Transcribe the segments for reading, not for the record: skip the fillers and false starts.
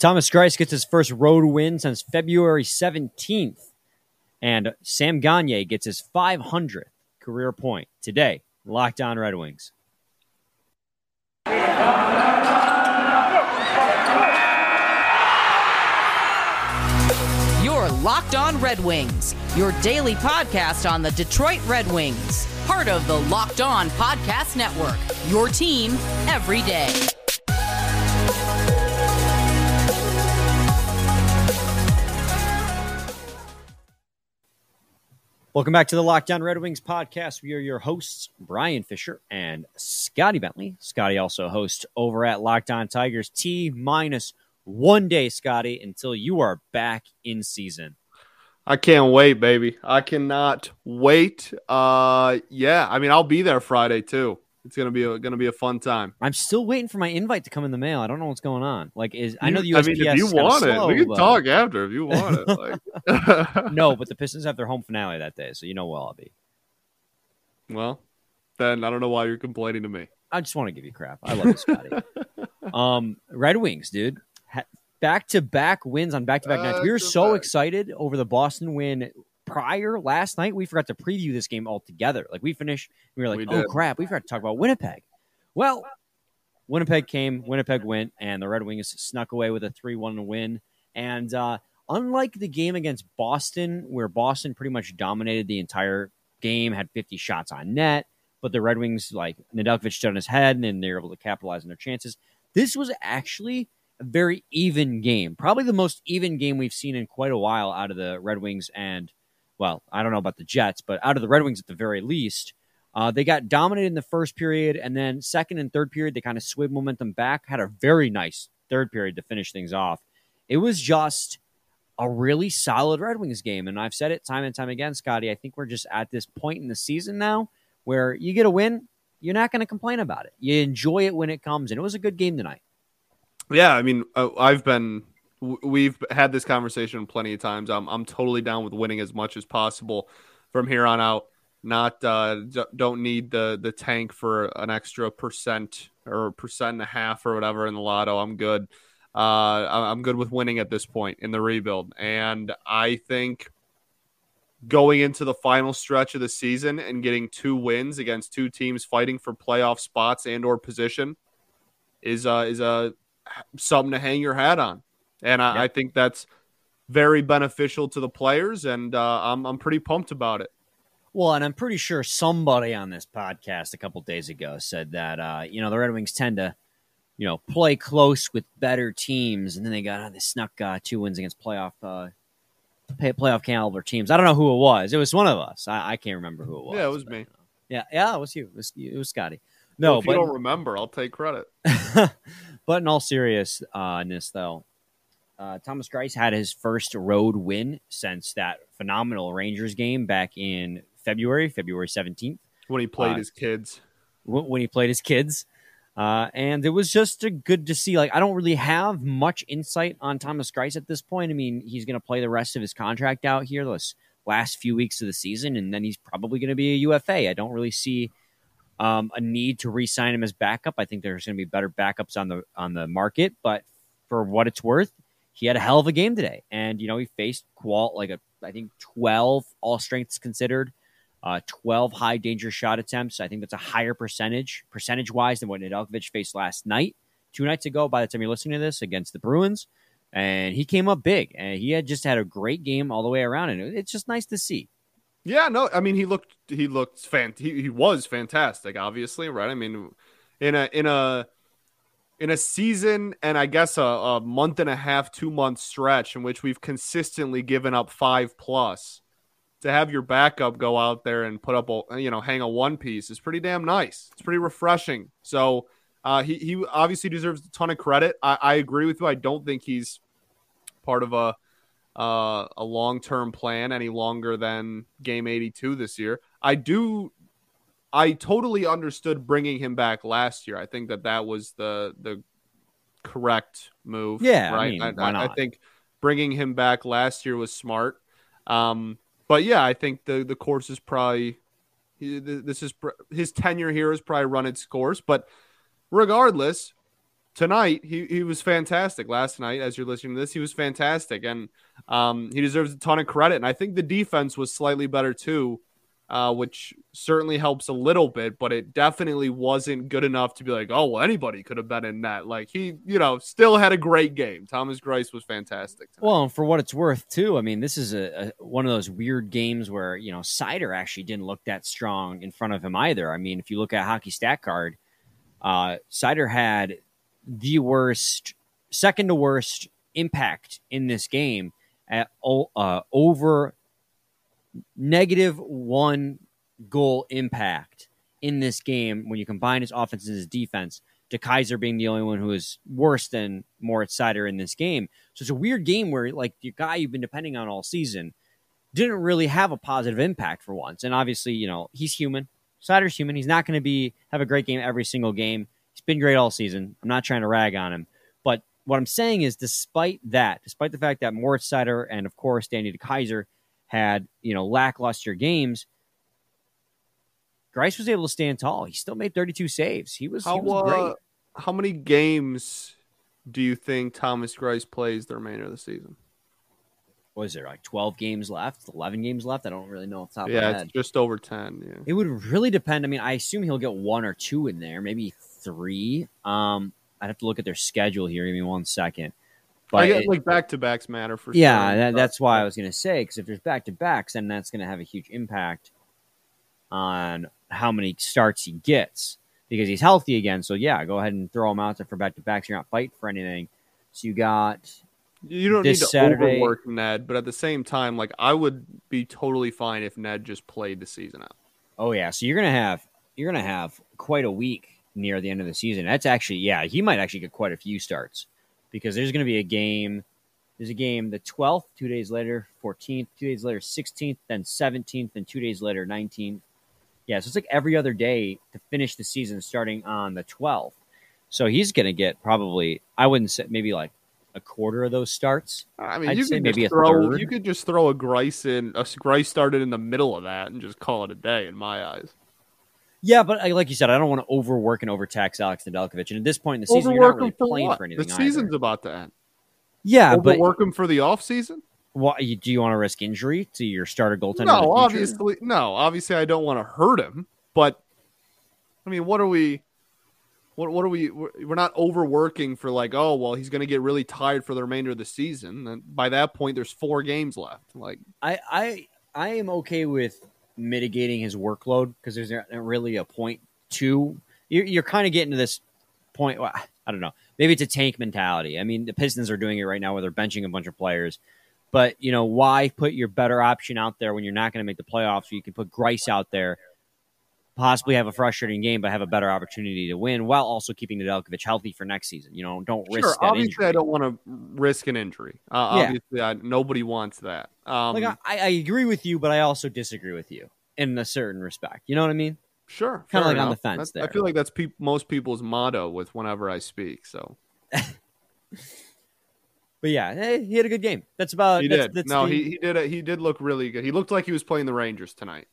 Thomas Greiss gets his first road win since February 17th. And Sam Gagner gets his 500th career point today. Locked On Red Wings. Your Locked On Red Wings, your daily podcast on the Detroit Red Wings. Part of the Locked On Podcast Network, your team every day. Welcome back to the Lockdown Red Wings podcast. We are your hosts, Brian Fisher and Scotty Bentley. Scotty also hosts over at Locked On Tigers. T-1 day, Scotty, until you are back in season. I can't wait, baby. I cannot wait. I'll be there Friday too. It's gonna be a fun time. I'm still waiting for my invite to come in the mail. I don't know what's going on. I know the USPS. I mean, if you want it, we can talk after if you want it. No, but the Pistons have their home finale that day, so you know where I'll be. Well, then I don't know why you're complaining to me. I just want to give you crap. I love you, Scotty. Red Wings, dude, back-to-back wins on back-to-back nights. We were so excited over the Boston win. Last night, we forgot to preview this game altogether. We were like, oh crap, we forgot to talk about Winnipeg. Well, Winnipeg came, Winnipeg went, and the Red Wings snuck away with a 3-1 win. And unlike the game against Boston, where Boston pretty much dominated the entire game, had 50 shots on net, but the Red Wings, Nedeljkovic stood on his head, and they were able to capitalize on their chances. This was actually a very even game. Probably the most even game we've seen in quite a while out of the Red Wings and, well, I don't know about the Jets, but out of the Red Wings at the very least. They got dominated in the first period, and then second and third period, they kind of swayed momentum back, had a very nice third period to finish things off. It was just a really solid Red Wings game, and I've said it time and time again, Scotty, I think we're just at this point in the season now where you get a win, you're not going to complain about it. You enjoy it when it comes, and it was a good game tonight. Yeah, I mean, we've had this conversation plenty of times. I'm totally down with winning as much as possible from here on out. Don't need the tank for an extra percent or percent and a half or whatever in the lotto. I'm good. I'm good with winning at this point in the rebuild. And I think going into the final stretch of the season and getting two wins against two teams fighting for playoff spots and or position is something to hang your hat on. And I think that's very beneficial to the players, and I'm pretty pumped about it. Well, and I'm pretty sure somebody on this podcast a couple days ago said that, the Red Wings tend to, play close with better teams, and then they snuck two wins against playoff caliber teams. I don't know who it was. It was one of us. I can't remember who it was. Yeah, it was me. Yeah, it was you. It was Scotty. No, if you don't remember, I'll take credit. But in all seriousness, though, Thomas Greiss had his first road win since that phenomenal Rangers game back in February 17th. When he played his kids. And it was just good to see. I don't really have much insight on Thomas Greiss at this point. I mean, he's going to play the rest of his contract out here this last few weeks of the season, and then he's probably going to be a UFA. I don't really see a need to re-sign him as backup. I think there's going to be better backups on the market, but for what it's worth, he had a hell of a game today, and he faced I think 12 all strengths considered, 12 high danger shot attempts. I think that's a higher percentage wise than what Nedeljkovic faced last night, two nights ago. By the time you're listening to this, against the Bruins, and he came up big, and he had just had a great game all the way around, and it's just nice to see. Yeah, no, I mean he looked he was fantastic, obviously, right? I mean, in a season and I guess a month and a half, 2 month stretch in which we've consistently given up 5+, to have your backup go out there and put up hang a one piece is pretty damn nice. It's pretty refreshing. So he obviously deserves a ton of credit. I agree with you. I don't think he's part of a long-term plan any longer than game 82 this year. I totally understood bringing him back last year. I think that was the correct move. Yeah, right. I mean, why not? I think bringing him back last year was smart. But yeah, I think the course is probably his tenure here has probably run its course. But regardless, tonight, he was fantastic. Last night, as you're listening to this, he was fantastic, and he deserves a ton of credit. And I think the defense was slightly better too, which certainly helps a little bit, but it definitely wasn't good enough to be like, oh, well, anybody could have been in that. Like, he, still had a great game. Thomas Greiss was fantastic tonight. Well, and for what it's worth, too, I mean, this is one of those weird games where, Seider actually didn't look that strong in front of him either. I mean, if you look at Hockey Stat Card, Seider had the worst, second to worst impact in this game at over -1 goal impact in this game when you combine his offense and his defense, DeKeyser being the only one who is worse than Moritz Seider in this game. So it's a weird game where, like, the guy you've been depending on all season didn't really have a positive impact for once. And obviously, he's human. Seider's human. He's not going to have a great game every single game. He's been great all season. I'm not trying to rag on him. But what I'm saying is, despite the fact that Moritz Seider and, of course, Danny DeKeyser had, lackluster games, Greiss was able to stand tall. He still made 32 saves. He was great. How many games do you think Thomas Greiss plays the remainder of the season? Was there 12 games left, 11 games left? I don't really know off the top of my head. It's just over 10. Yeah. It would really depend. I mean, I assume he'll get one or two in there, maybe three. I'd have to look at their schedule here. Give me one second. But I get back-to-backs matter for sure. Yeah, that's why I was going to say, because if there's back-to-backs, then that's going to have a huge impact on how many starts he gets, because he's healthy again. So, yeah, go ahead and throw him out there for back-to-backs. You're not fighting for anything. So you got You don't need to overwork Ned, but at the same time, I would be totally fine if Ned just played the season out. Oh, yeah, so you're going to have quite a week near the end of the season. That's actually, he might actually get quite a few starts, because there's going to be a game. There's a game the 12th, 2 days later, 14th, 2 days later, 16th, then 17th, and 2 days later, 19th. Yeah, so it's every other day to finish the season starting on the 12th. So he's going to get probably, I wouldn't say, maybe a quarter of those starts. I mean, you could just throw a Greiss in. A Greiss started in the middle of that and just call it a day in my eyes. Yeah, but like you said, I don't want to overwork and overtax Alex Nedeljkovic. And at this point in the season, you're not really playing for anything. The season's about to end. Yeah, but overwork him for the offseason? Do you want to risk injury to your starter goaltender? No, obviously. No, obviously, I don't want to hurt him. But I mean, what are we? What are we? We're not overworking for he's going to get really tired for the remainder of the season. And by that point, there's 4 games left. I am okay with mitigating his workload, because there's not really a point to. You're kind of getting to this point. Well, I don't know. Maybe it's a tank mentality. I mean, the Pistons are doing it right now where they're benching a bunch of players. But, why put your better option out there when you're not going to make the playoffs? You can put Greiss out there, possibly have a frustrating game, but have a better opportunity to win while also keeping Nedeljkovic healthy for next season. Don't risk that obviously injury. I don't want to risk an injury. Obviously, nobody wants that. I agree with you, but I also disagree with you in a certain respect. You know what I mean? Sure. Kind of on the fence there. I feel like that's most people's motto with whenever I speak. So, but yeah, he had a good game. That's about. He did. He did look really good. He looked like he was playing the Rangers tonight.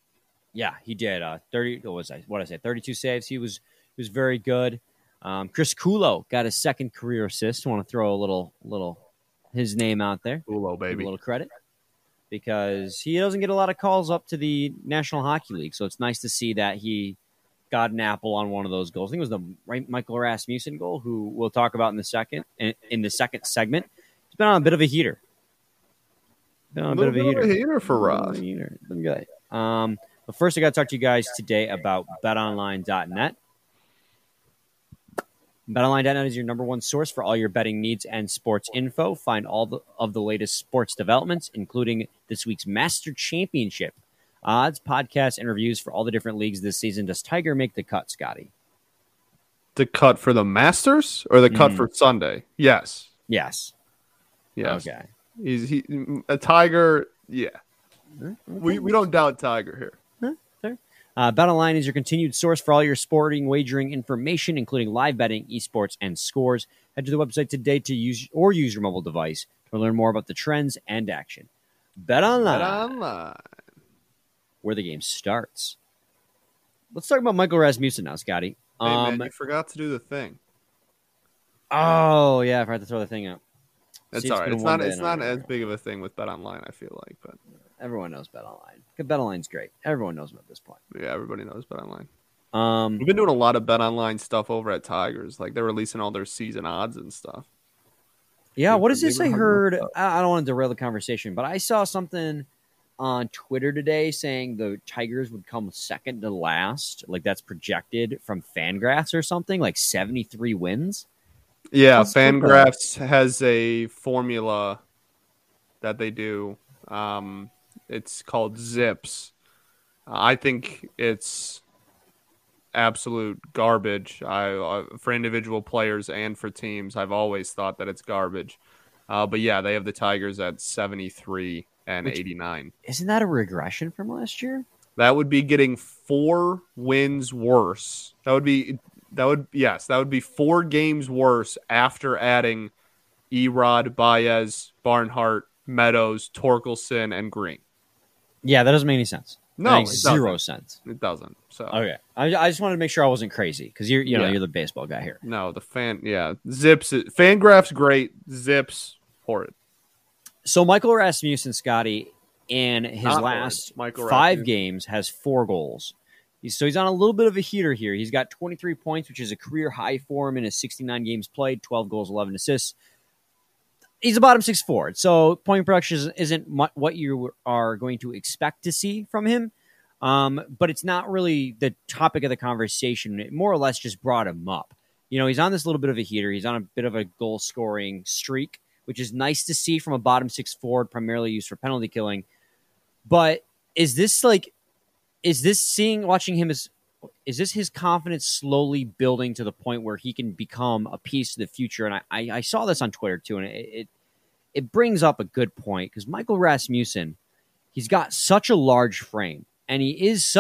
Yeah, he did. 32 saves. He was very good. Chris Cullo got his second career assist. I want to throw a little his name out there. Cullo, baby. A little credit, because he doesn't get a lot of calls up to the National Hockey League. So it's nice to see that he got an apple on one of those goals. I think it was the Michael Rasmussen goal, who we'll talk about in the second segment. He's been on a bit of a heater. Been on a bit of a heater for Ross. Good. But first, I got to talk to you guys today about BetOnline.net. BetOnline.net is your number one source for all your betting needs and sports info. Find all of the latest sports developments, including this week's Master Championship odds, podcasts, and reviews for all the different leagues this season. Does Tiger make the cut, Scotty? The cut for the Masters or the cut for Sunday? Yes. Okay. Tiger. Yeah. We don't doubt Tiger here. BetOnline is your continued source for all your sporting wagering information, including live betting, esports, and scores. Head to the website today to use your mobile device to learn more about the trends and action. BetOnline, where the game starts. Let's talk about Michael Rasmussen now, Scotty. Hey, man, you forgot to do the thing. Oh, yeah. I forgot to throw the thing up. That's all right. It's not as big of a thing with BetOnline, I feel like. But everyone knows BetOnline. BetOnline's great. Everyone knows them at this point. Yeah, everybody knows BetOnline. We've been doing a lot of BetOnline stuff over at Tigers. Like, they're releasing all their season odds and stuff. Yeah, what is this I heard? I don't want to derail the conversation, but I saw something on Twitter today saying the Tigers would come second to last. Like, that's projected from Fangraphs or something, like 73 wins. Yeah, that's Fangraphs has a formula that they do. It's called Zips. I think it's absolute garbage. For individual players and for teams, I've always thought that it's garbage. But yeah, they have the Tigers at 73 and 89. Isn't that a regression from last year? That would be getting 4 wins worse. That would be 4 games worse after adding Erod, Baez, Barnhart, Meadows, Torkelson, and Green. Yeah, that doesn't make any sense. No, that makes zero sense. It doesn't. So okay, I just wanted to make sure I wasn't crazy because you're the baseball guy here. No, Zips. Fangraphs great, Zips horrid. So Michael Rasmussen, Scotty, in his last 5 games has 4 goals. So he's on a little bit of a heater here. He's got 23 points, which is a career high for him in his 69 games played, 12 goals, 11 assists. He's a bottom 6 forward, so point production isn't what you are going to expect to see from him. But it's not really the topic of the conversation. It more or less just brought him up. You know, he's on this little bit of a heater. He's on a bit of a goal scoring streak, which is nice to see from a bottom 6 forward, primarily used for penalty killing. But is this like? Is this is this his confidence slowly building to the point where he can become a piece of the future? And I saw this on Twitter too, and it brings up a good point because Michael Rasmussen, he's got such a large frame, and he is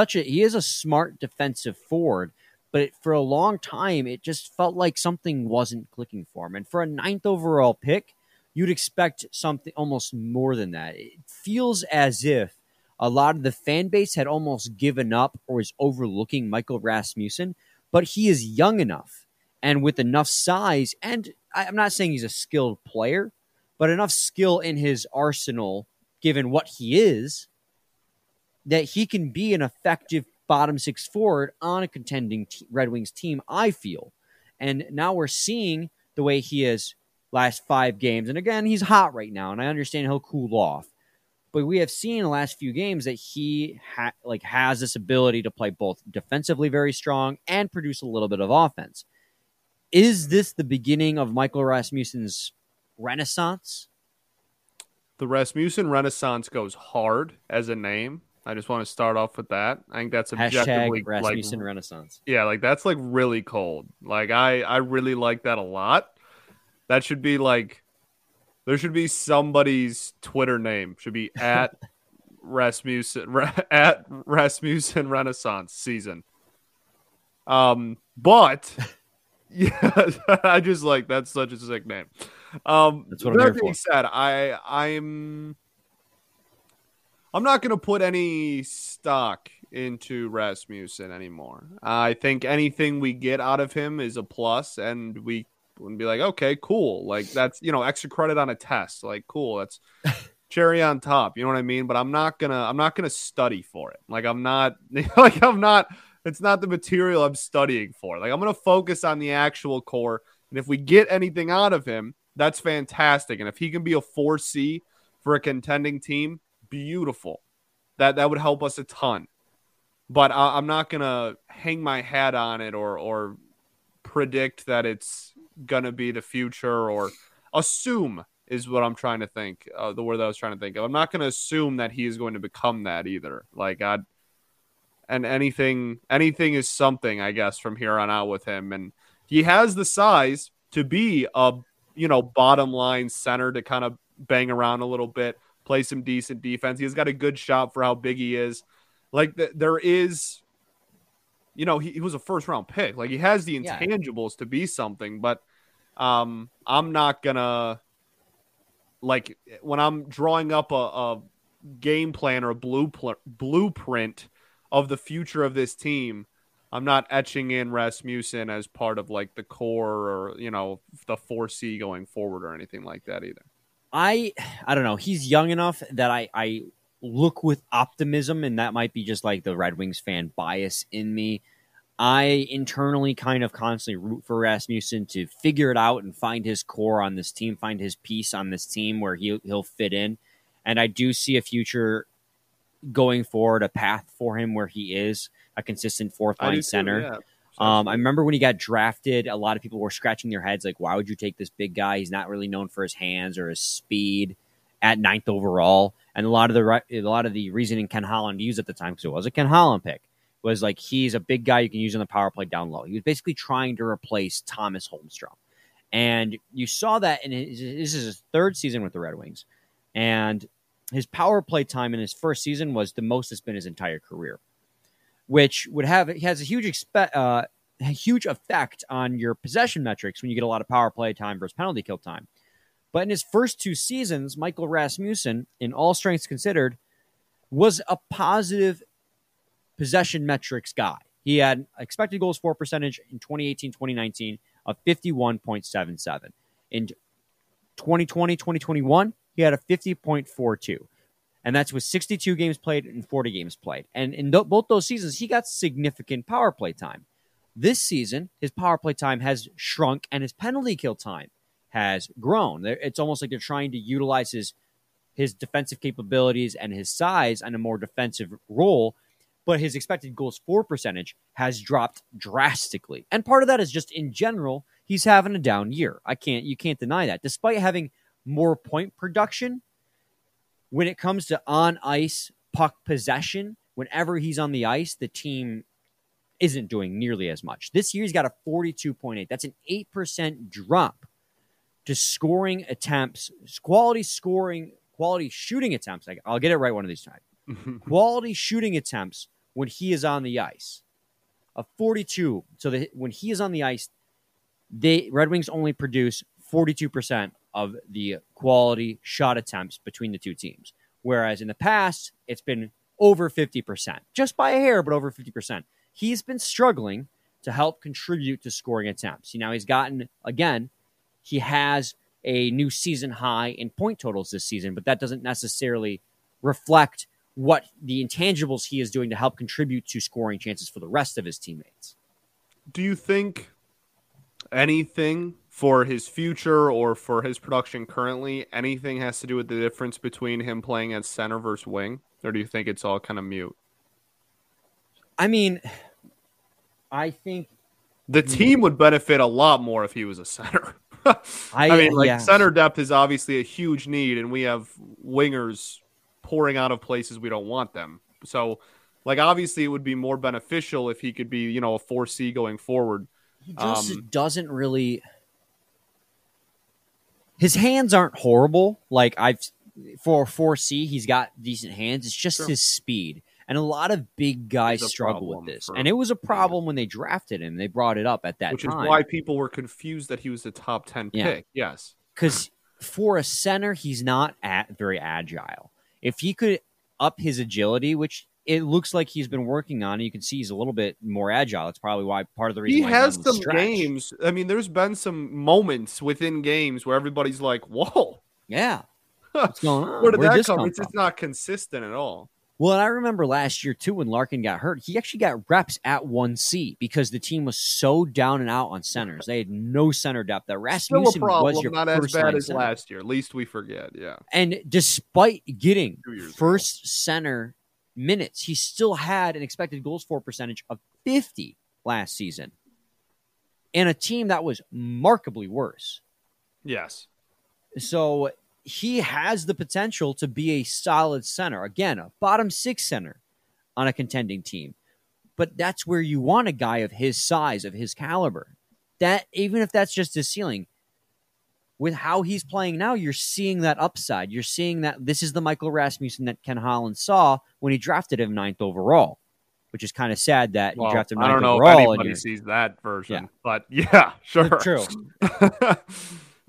a smart defensive forward, but for a long time it just felt like something wasn't clicking for him. And for a 9th overall pick, you'd expect something almost more than that. It feels as if a lot of the fan base had almost given up or is overlooking Michael Rasmussen, but he is young enough and with enough size, and I'm not saying he's a skilled player, but enough skill in his arsenal, given what he is, that he can be an effective bottom 6 forward on a contending Red Wings team, I feel. And now we're seeing the way he is last 5 games. And again, he's hot right now, and I understand he'll cool off. But we have seen in the last few games that he has this ability to play both defensively very strong and produce a little bit of offense. Is this the beginning of Michael Rasmussen's renaissance? The Rasmussen renaissance goes hard as a name. I just want to start off with that. I think that's objectively #Rasmussen renaissance. Yeah, like that's like really cold. Like I really like that a lot. That should be like. There should be somebody's Twitter name. Should be at Rasmussen Renaissance season. But yeah, I just like that's such a sick name. That's what I'm here for. That being said, I'm not going to put any stock into Rasmussen anymore. I think anything we get out of him is a plus, and we wouldn't be like, okay, cool. Like that's, extra credit on a test. Like, cool. That's cherry on top. You know what I mean? But I'm not going to study for it. Like it's not the material I'm studying for. Like I'm going to focus on the actual core. And if we get anything out of him, that's fantastic. And if he can be a 4C for a contending team, beautiful. That would help us a ton, but I'm not going to hang my hat on it or predict that it's going to be the future, or assume is what I'm trying to think. The word that I was trying to think of. I'm not going to assume that he is going to become that either. Like anything is something, I guess, from here on out with him. And he has the size to be a, bottom line center to kind of bang around a little bit, play some decent defense. He's got a good shot for how big he is. Like there is, he was a first round pick. Like he has the intangibles to be something, but I'm not gonna like when I'm drawing up a game plan or a blueprint of the future of this team. I'm not etching in Rasmussen as part of like the core or, you know, the 4C going forward or anything like that either. I don't know. He's young enough that I look with optimism, and that might be just like the Red Wings fan bias in me. I internally kind of constantly root for Rasmussen to figure it out and find his core on this team, find his piece on this team where he'll fit in. And I do see a future going forward, a path for him where he is a consistent fourth line center. Yeah. I remember when he got drafted, a lot of people were scratching their heads like, why would you take this big guy? He's not really known for his hands or his speed at 9th overall. And a lot of the reasoning Ken Holland used at the time, because it was a Ken Holland pick, was like, he's a big guy you can use on the power play down low. He was basically trying to replace Thomas Holmstrom. And you saw that in this is his third season with the Red Wings. And his power play time in his first season was the most it's been his entire career, which has a huge effect on your possession metrics when you get a lot of power play time versus penalty kill time. But in his first two seasons, Michael Rasmussen, in all strengths considered, was a positive possession metrics guy. He had expected goals for percentage in 2018-2019 of 51.77. In 2020-2021, he had a 50.42. And that's with 62 games played and 40 games played. And in both those seasons, he got significant power play time. This season, his power play time has shrunk and his penalty kill time has grown. It's almost like they're trying to utilize his defensive capabilities and his size on a more defensive role, but his expected goals for percentage has dropped drastically. And part of that is just in general, he's having a down year. You can't deny that. Despite having more point production, when it comes to on-ice puck possession, whenever he's on the ice, the team isn't doing nearly as much. This year, he's got a 42.8. That's an 8% drop to scoring attempts, quality shooting attempts. I'll get it right one of these times. Quality shooting attempts when he is on the ice. A 42. So that when he is on the ice, the Red Wings only produce 42% of the quality shot attempts between the two teams. Whereas in the past, it's been over 50%. Just by a hair, but over 50%. He's been struggling to help contribute to scoring attempts. Now he has a new season high in point totals this season, but that doesn't necessarily reflect what the intangibles he is doing to help contribute to scoring chances for the rest of his teammates. Do you think anything for his future or for his production currently, anything has to do with the difference between him playing at center versus wing? Or do you think it's all kind of mute? I mean, I think the team would benefit a lot more if he was a center. I mean, center depth is obviously a huge need, and we have wingers pouring out of places we don't want them. So, like, obviously it would be more beneficial if he could be, you know, a 4C going forward. He just doesn't really... His hands aren't horrible. Like, for 4C, he's got decent hands. It's just his speed. And a lot of big guys struggle with this. And it was a problem when they drafted him. They brought it up at that time. Which is why people were confused that he was a top 10 pick. Yes. Because for a center, he's not very agile. If he could up his agility, which it looks like he's been working on, you can see he's a little bit more agile. That's probably why part of the reason he has some games. I mean, there's been some moments within games where everybody's like, whoa. Yeah. What's going on? Where did that come from? It's just not consistent at all. Well, and I remember last year, too, when Larkin got hurt, he actually got reps at 1C because the team was so down and out on centers. They had no center depth. That Rasmussen still a problem, was your not first as bad as center. Last year. Least we forget, yeah. And despite getting first center minutes, he still had an expected goals for percentage of 50 last season. And a team that was markedly worse. Yes. So... he has the potential to be a solid center. Again, a bottom six center on a contending team. But that's where you want a guy of his size, of his caliber. That, even if that's just his ceiling, with how he's playing now, you're seeing that upside. You're seeing that this is the Michael Rasmussen that Ken Holland saw when he drafted him 9th overall, which is kind of sad that he drafted him 9th overall. I don't know if anybody sees that version, but yeah, sure. That's true.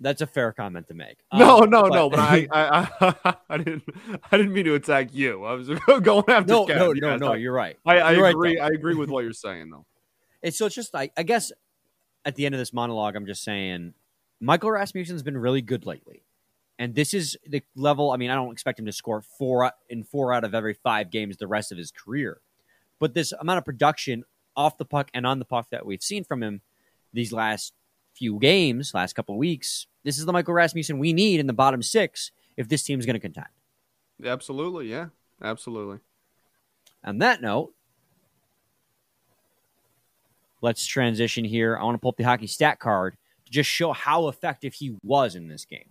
That's a fair comment to make. No, but I didn't mean to attack you. I was going after Kevin. No, you're right. I agree with what you're saying, though. I guess at the end of this monologue, I'm just saying Michael Rasmussen's been really good lately. And this is the level. I mean, I don't expect him to score four out of every five games the rest of his career. But this amount of production off the puck and on the puck that we've seen from him these last few games, last couple of weeks, this is the Michael Rasmussen we need in the bottom six if this team's going to contend. Absolutely, yeah. Absolutely. On that note, let's transition here. I want to pull up the hockey stat card to just show how effective he was in this game.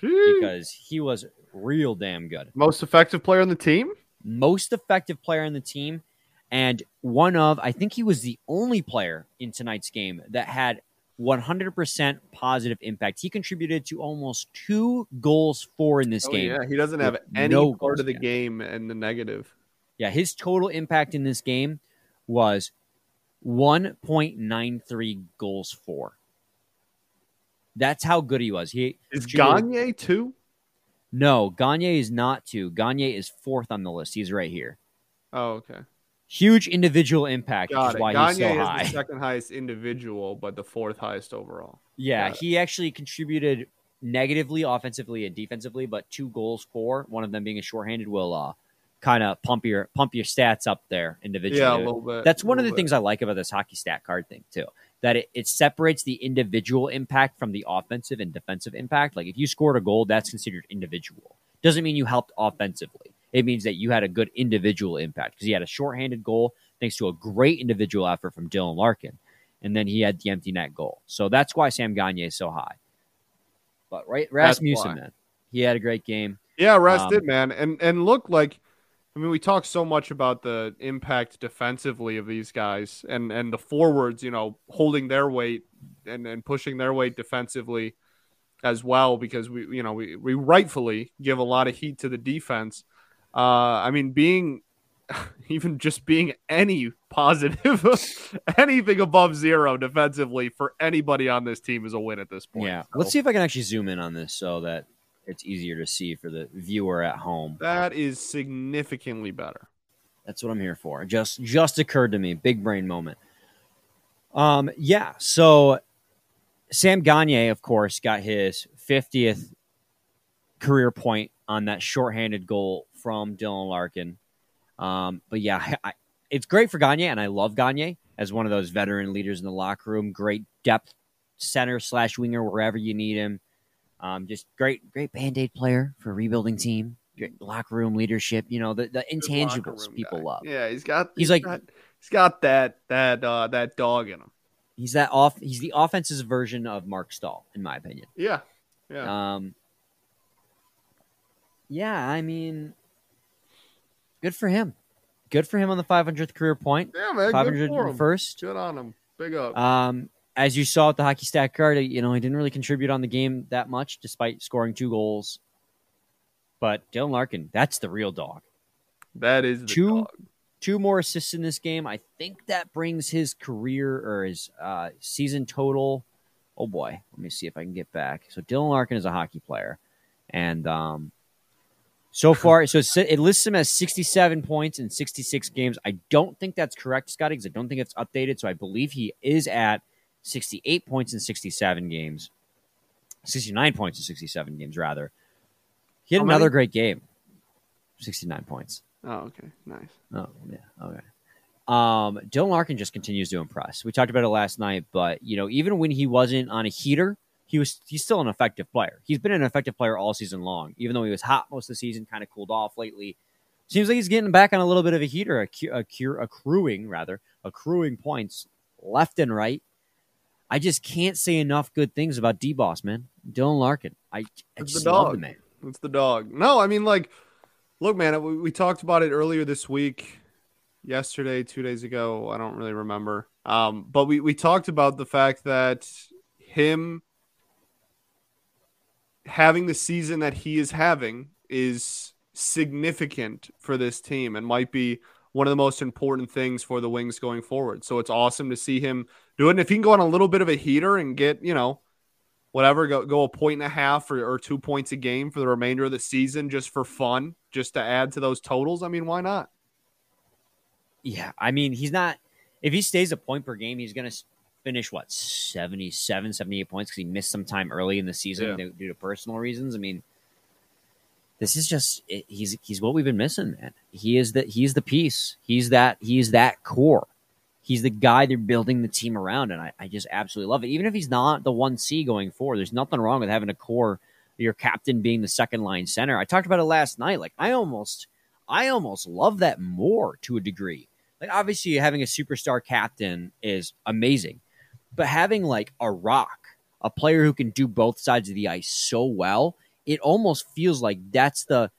Because he was real damn good. Most effective player on the team? Most effective player on the team. And I think he was the only player in tonight's game that had 100% positive impact. He contributed to almost 2 goals for in this game. Yeah, he doesn't have any part of the game and the negative. Yeah, his total impact in this game was 1.93 goals for. That's how good he was. Is Gagner 2? No, Gagner is not 2. Gagner is 4th on the list. He's right here. Oh, okay. Huge individual impact, which is why Gagner he's so high. Is the second highest individual, but the 4th highest overall. Yeah, he actually contributed negatively, offensively, and defensively, but 2 goals for, one of them being a shorthanded, will kind of pump your stats up there individually. Yeah, a little bit. That's one of the things I like about this hockey stat card thing, too. That it separates the individual impact from the offensive and defensive impact. Like if you scored a goal, that's considered individual. Doesn't mean you helped offensively. It means that you had a good individual impact because he had a shorthanded goal thanks to a great individual effort from Dylan Larkin. And then he had the empty net goal. So that's why Sam Gagner is so high. But Rasmussen, man, he had a great game. Yeah, Ras did, man. And look, like, I mean, we talk so much about the impact defensively of these guys and the forwards, you know, holding their weight and pushing their weight defensively as well, because we rightfully give a lot of heat to the defense. I mean, being any positive, anything above 0 defensively for anybody on this team is a win at this point. Yeah. So. Let's see if I can actually zoom in on this so that it's easier to see for the viewer at home. That is significantly better. That's what I'm here for. It just occurred to me. Big brain moment. Yeah. So Sam Gagner, of course, got his 50th career point on that shorthanded goal from Dylan Larkin. But yeah, it's great for Gagner, and I love Gagner as one of those veteran leaders in the locker room. Great depth center / winger wherever you need him. Just great Band-Aid player for a rebuilding team. Great locker room leadership, you know, the intangibles people love. Yeah, he's got that dog in him. He's the offensive version of Mark Stahl, in my opinion. Yeah. Yeah. Yeah, I mean, good for him. Good for him on the 500th career point. Yeah, man, 501st. Good on him. Big up. As you saw at the hockey stat card, you know, he didn't really contribute on the game that much despite scoring 2 goals. But Dylan Larkin, that's the real dog. That is the dog. 2 more assists in this game. I think that brings his career or his season total. Oh, boy. Let me see if I can get back. So Dylan Larkin is a hockey player. And so far, so it lists him as 67 points in 66 games. I don't think that's correct, Scotty, because I don't think it's updated. So I believe he is at 68 points in 67 games, 69 points in 67 games, rather. He had another great game, 69 points. Oh, okay. Nice. Oh, yeah. Okay. Dylan Larkin just continues to impress. We talked about it last night, but, you know, even when he wasn't on a heater, he's still an effective player. He's been an effective player all season long, even though he was hot most of the season, kind of cooled off lately. Seems like he's getting back on a little bit of a heater, accruing points left and right. I just can't say enough good things about D-Boss, man. Dylan Larkin. I just love the man. It's the dog. No, I mean, like, look, man, we talked about it earlier this week, yesterday, 2 days ago. I don't really remember. But we talked about the fact that him having the season that he is having is significant for this team and might be one of the most important things for the Wings going forward. So it's awesome to see him do it. And if he can go on a little bit of a heater and get, you know, whatever, go 1.5 or 2 points a game for the remainder of the season just for fun, just to add to those totals, I mean, why not? Yeah, I mean, he's not if he stays a point per game, he's going to finish, what, 77, 78 points because he missed some time early in the season due to personal reasons. I mean, this is just he's what we've been missing, man. He's the piece. He's that core. He's the guy they're building the team around, and I just absolutely love it. Even if he's not the 1C going forward, there's nothing wrong with having a core, your captain being the second-line center. I talked about it last night. Like, I almost love that more to a degree. Like, obviously, having a superstar captain is amazing, but having, like, a rock, a player who can do both sides of the ice so well, it almost feels like that's the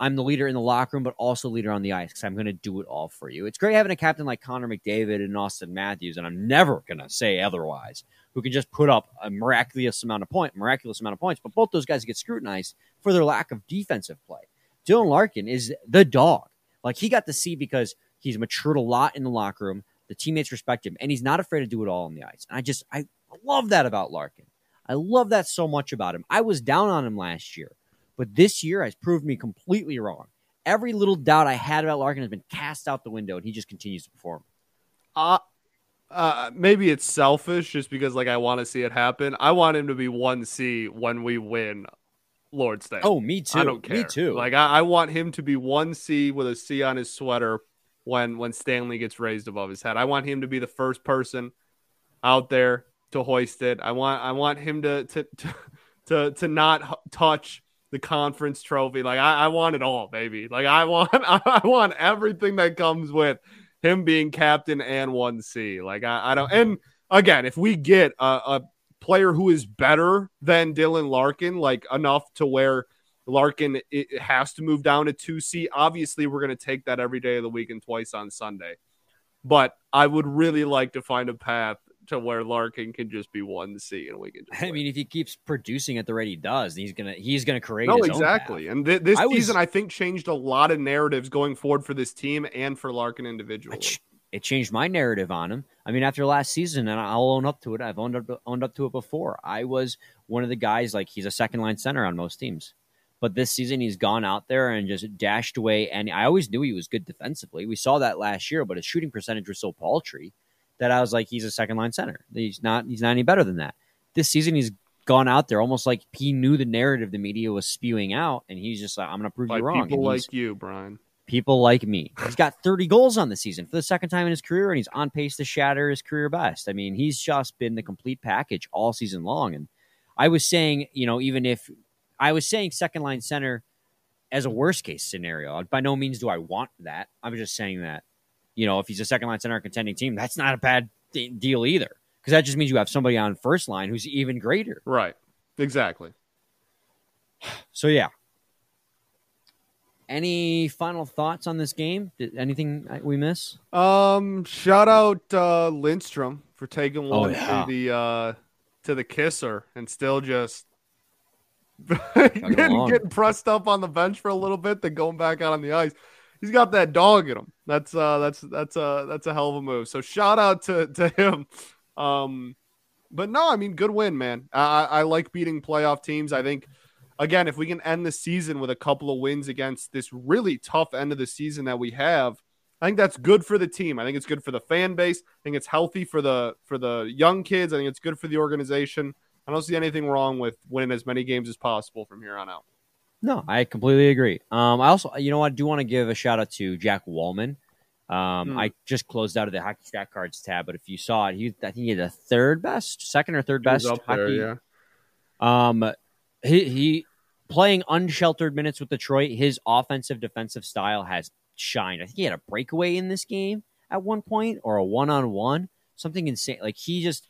I'm the leader in the locker room, but also leader on the ice because I'm going to do it all for you. It's great having a captain like Connor McDavid and Austin Matthews, and I'm never going to say otherwise, who can just put up a miraculous amount of points, but both those guys get scrutinized for their lack of defensive play. Dylan Larkin is the dog. Like, he got to see because he's matured a lot in the locker room, the teammates respect him, and he's not afraid to do it all on the ice. And I love that about Larkin. I love that so much about him. I was down on him last year. But this year has proved me completely wrong. Every little doubt I had about Larkin has been cast out the window, and he just continues to perform. Maybe it's selfish just because, like, I want to see it happen. I want him to be 1C when we win Lord's Day. Oh, me too. I don't care. Me too. Like, I want him to be 1C with a C on his sweater when Stanley gets raised above his head. I want him to be the first person out there to hoist it. I want him to not touch the conference trophy. Like, I want it all, baby. Like, I want everything that comes with him being captain and 1C. Like, I don't. And again, if we get a player who is better than Dylan Larkin, like enough to where Larkin it has to move down to 2C, obviously we're going to take that every day of the week and twice on Sunday. But I would really like to find a path to where Larkin can just be 1C, and we can. Just I mean, if he keeps producing at the rate he does, he's gonna create. No, his exactly. Own path. And this season, I think, changed a lot of narratives going forward for this team and for Larkin individually. It changed my narrative on him. I mean, after last season, and I'll own up to it. I've owned up to it before. I was one of the guys like he's a second line center on most teams, but this season he's gone out there and just dashed away. And I always knew he was good defensively. We saw that last year, but his shooting percentage was so paltry that I was like, he's a second-line center. He's not any better than that. This season, he's gone out there almost like he knew the narrative the media was spewing out, and he's just like, I'm going to prove you wrong. People like you, Brian. People like me. He's got 30 goals on the season for the second time in his career, and he's on pace to shatter his career best. I mean, he's just been the complete package all season long. And I was saying, you know, even if I was saying second-line center as a worst-case scenario, by no means do I want that. I'm just saying that. You know, if he's a second-line center on a contending team, that's not a bad deal either, because that just means you have somebody on first line who's even greater. Right. Exactly. So, yeah. Any final thoughts on this game? Anything we miss? Shout out Lindstrom for taking one to the kisser and still just getting pressed up on the bench for a little bit, then going back out on the ice. He's got that dog in him. That's a hell of a move. So shout out to him. But no, I mean, good win, man. I like beating playoff teams. I think, again, if we can end the season with a couple of wins against this really tough end of the season that we have, I think that's good for the team. I think it's good for the fan base. I think it's healthy for the young kids. I think it's good for the organization. I don't see anything wrong with winning as many games as possible from here on out. No, I completely agree. I also, you know, I do want to give a shout out to Jack Wallman. I just closed out of the Hockey Stat Cards tab, but if you saw it, I think he had the second or third best hockey. There, yeah. He playing unsheltered minutes with Detroit. His offensive defensive style has shined. I think he had a breakaway in this game at one point or a 1-on-1, something insane. Like, he just.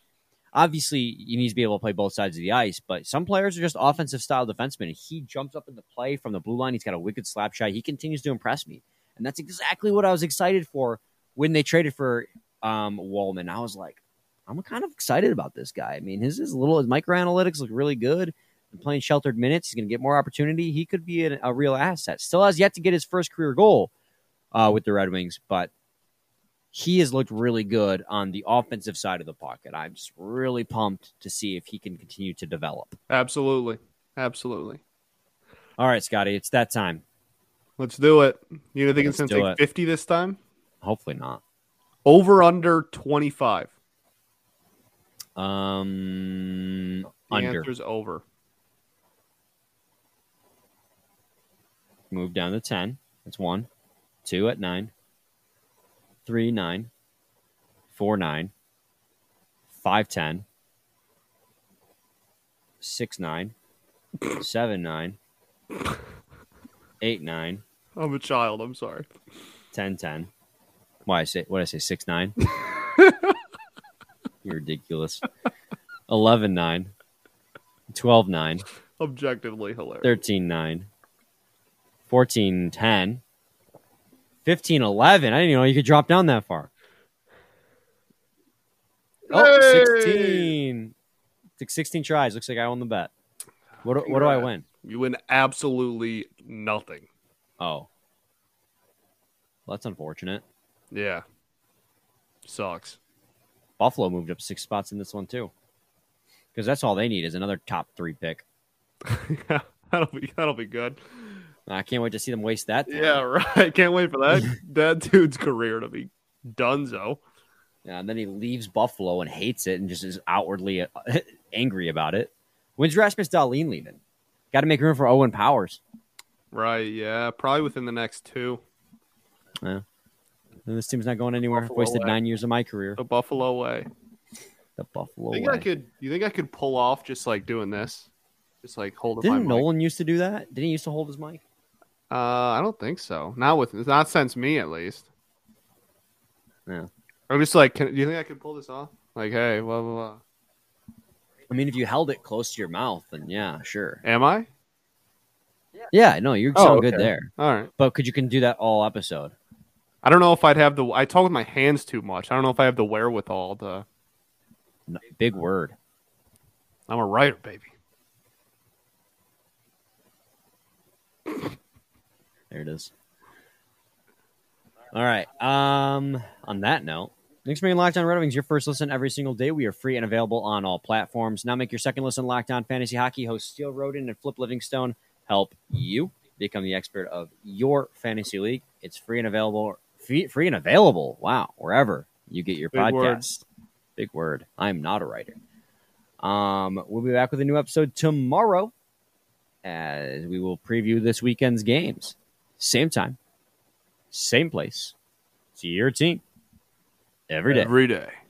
Obviously, you need to be able to play both sides of the ice, but some players are just offensive-style defensemen. He jumps up in the play from the blue line. He's got a wicked slap shot. He continues to impress me, and that's exactly what I was excited for when they traded for Wallman. I was like, I'm kind of excited about this guy. I mean, his microanalytics look really good. And playing sheltered minutes, he's going to get more opportunity. He could be a real asset. Still has yet to get his first career goal with the Red Wings, but he has looked really good on the offensive side of the pocket. I'm just really pumped to see if he can continue to develop. Absolutely. Absolutely. All right, Scotty, it's that time. Let's do it. You think it's going to take 50 this time? Hopefully not. Over under 25. The answer's over. Move down to 10. That's 1. 2 at 9. 3, 9. 4, 9. 5, 10. 6, 9. 7, 9. 8, 9. I'm a child. I'm sorry. 10, 10. Why I say, what I say, 6, 9? You're ridiculous. 11, 9. 12, 9. Objectively hilarious. 13, 9. 14, 10. 15, 11. I didn't even know you could drop down that far. Oh, hey! 16. It took 16 tries. Looks like I won the bet. What do I win? You win absolutely nothing. Oh. Well, that's unfortunate. Yeah. Sucks. Buffalo moved up 6 spots in this one, too. Because that's all they need is another top 3 pick. Yeah, that'll be good. I can't wait to see them waste that time. Yeah, right. Can't wait for that. That dude's career to be donezo. Yeah, and then he leaves Buffalo and hates it and just is outwardly angry about it. When's Rasmus Dalene leaving? Got to make room for Owen Powers. Right, yeah. Probably within the next 2. Yeah. And this team's not going anywhere. Buffalo wasted way. 9 years of my career. The Buffalo way. The Buffalo way. You think I could pull off just like doing this? Just like holding my mic. Didn't Nolan used to do that? Didn't he used to hold his mic? I don't think so. Not since me, at least. Yeah. I'm just like, do you think I could pull this off? Like, hey, blah, blah, blah. I mean, if you held it close to your mouth, then yeah, sure. Am I? Yeah, no, you're so good there. All right. But could you do that all episode? I don't know if I'd have I talk with my hands too much. I don't know if I have the wherewithal to. No, big word. I'm a writer, baby. There it is. All right. On that note, thanks for being Locked On Red Wings, your first listen every single day. We are free and available on all platforms. Now make your second listen Locked On Fantasy Hockey. Hosts Steele Roden and Flip Livingstone help you become the expert of your fantasy league. It's free and available. Free and available. Wow. Wherever you get your podcast. Big word. I'm not a writer. We'll be back with a new episode tomorrow as we will preview this weekend's games. Same time. Same place. See your team every day.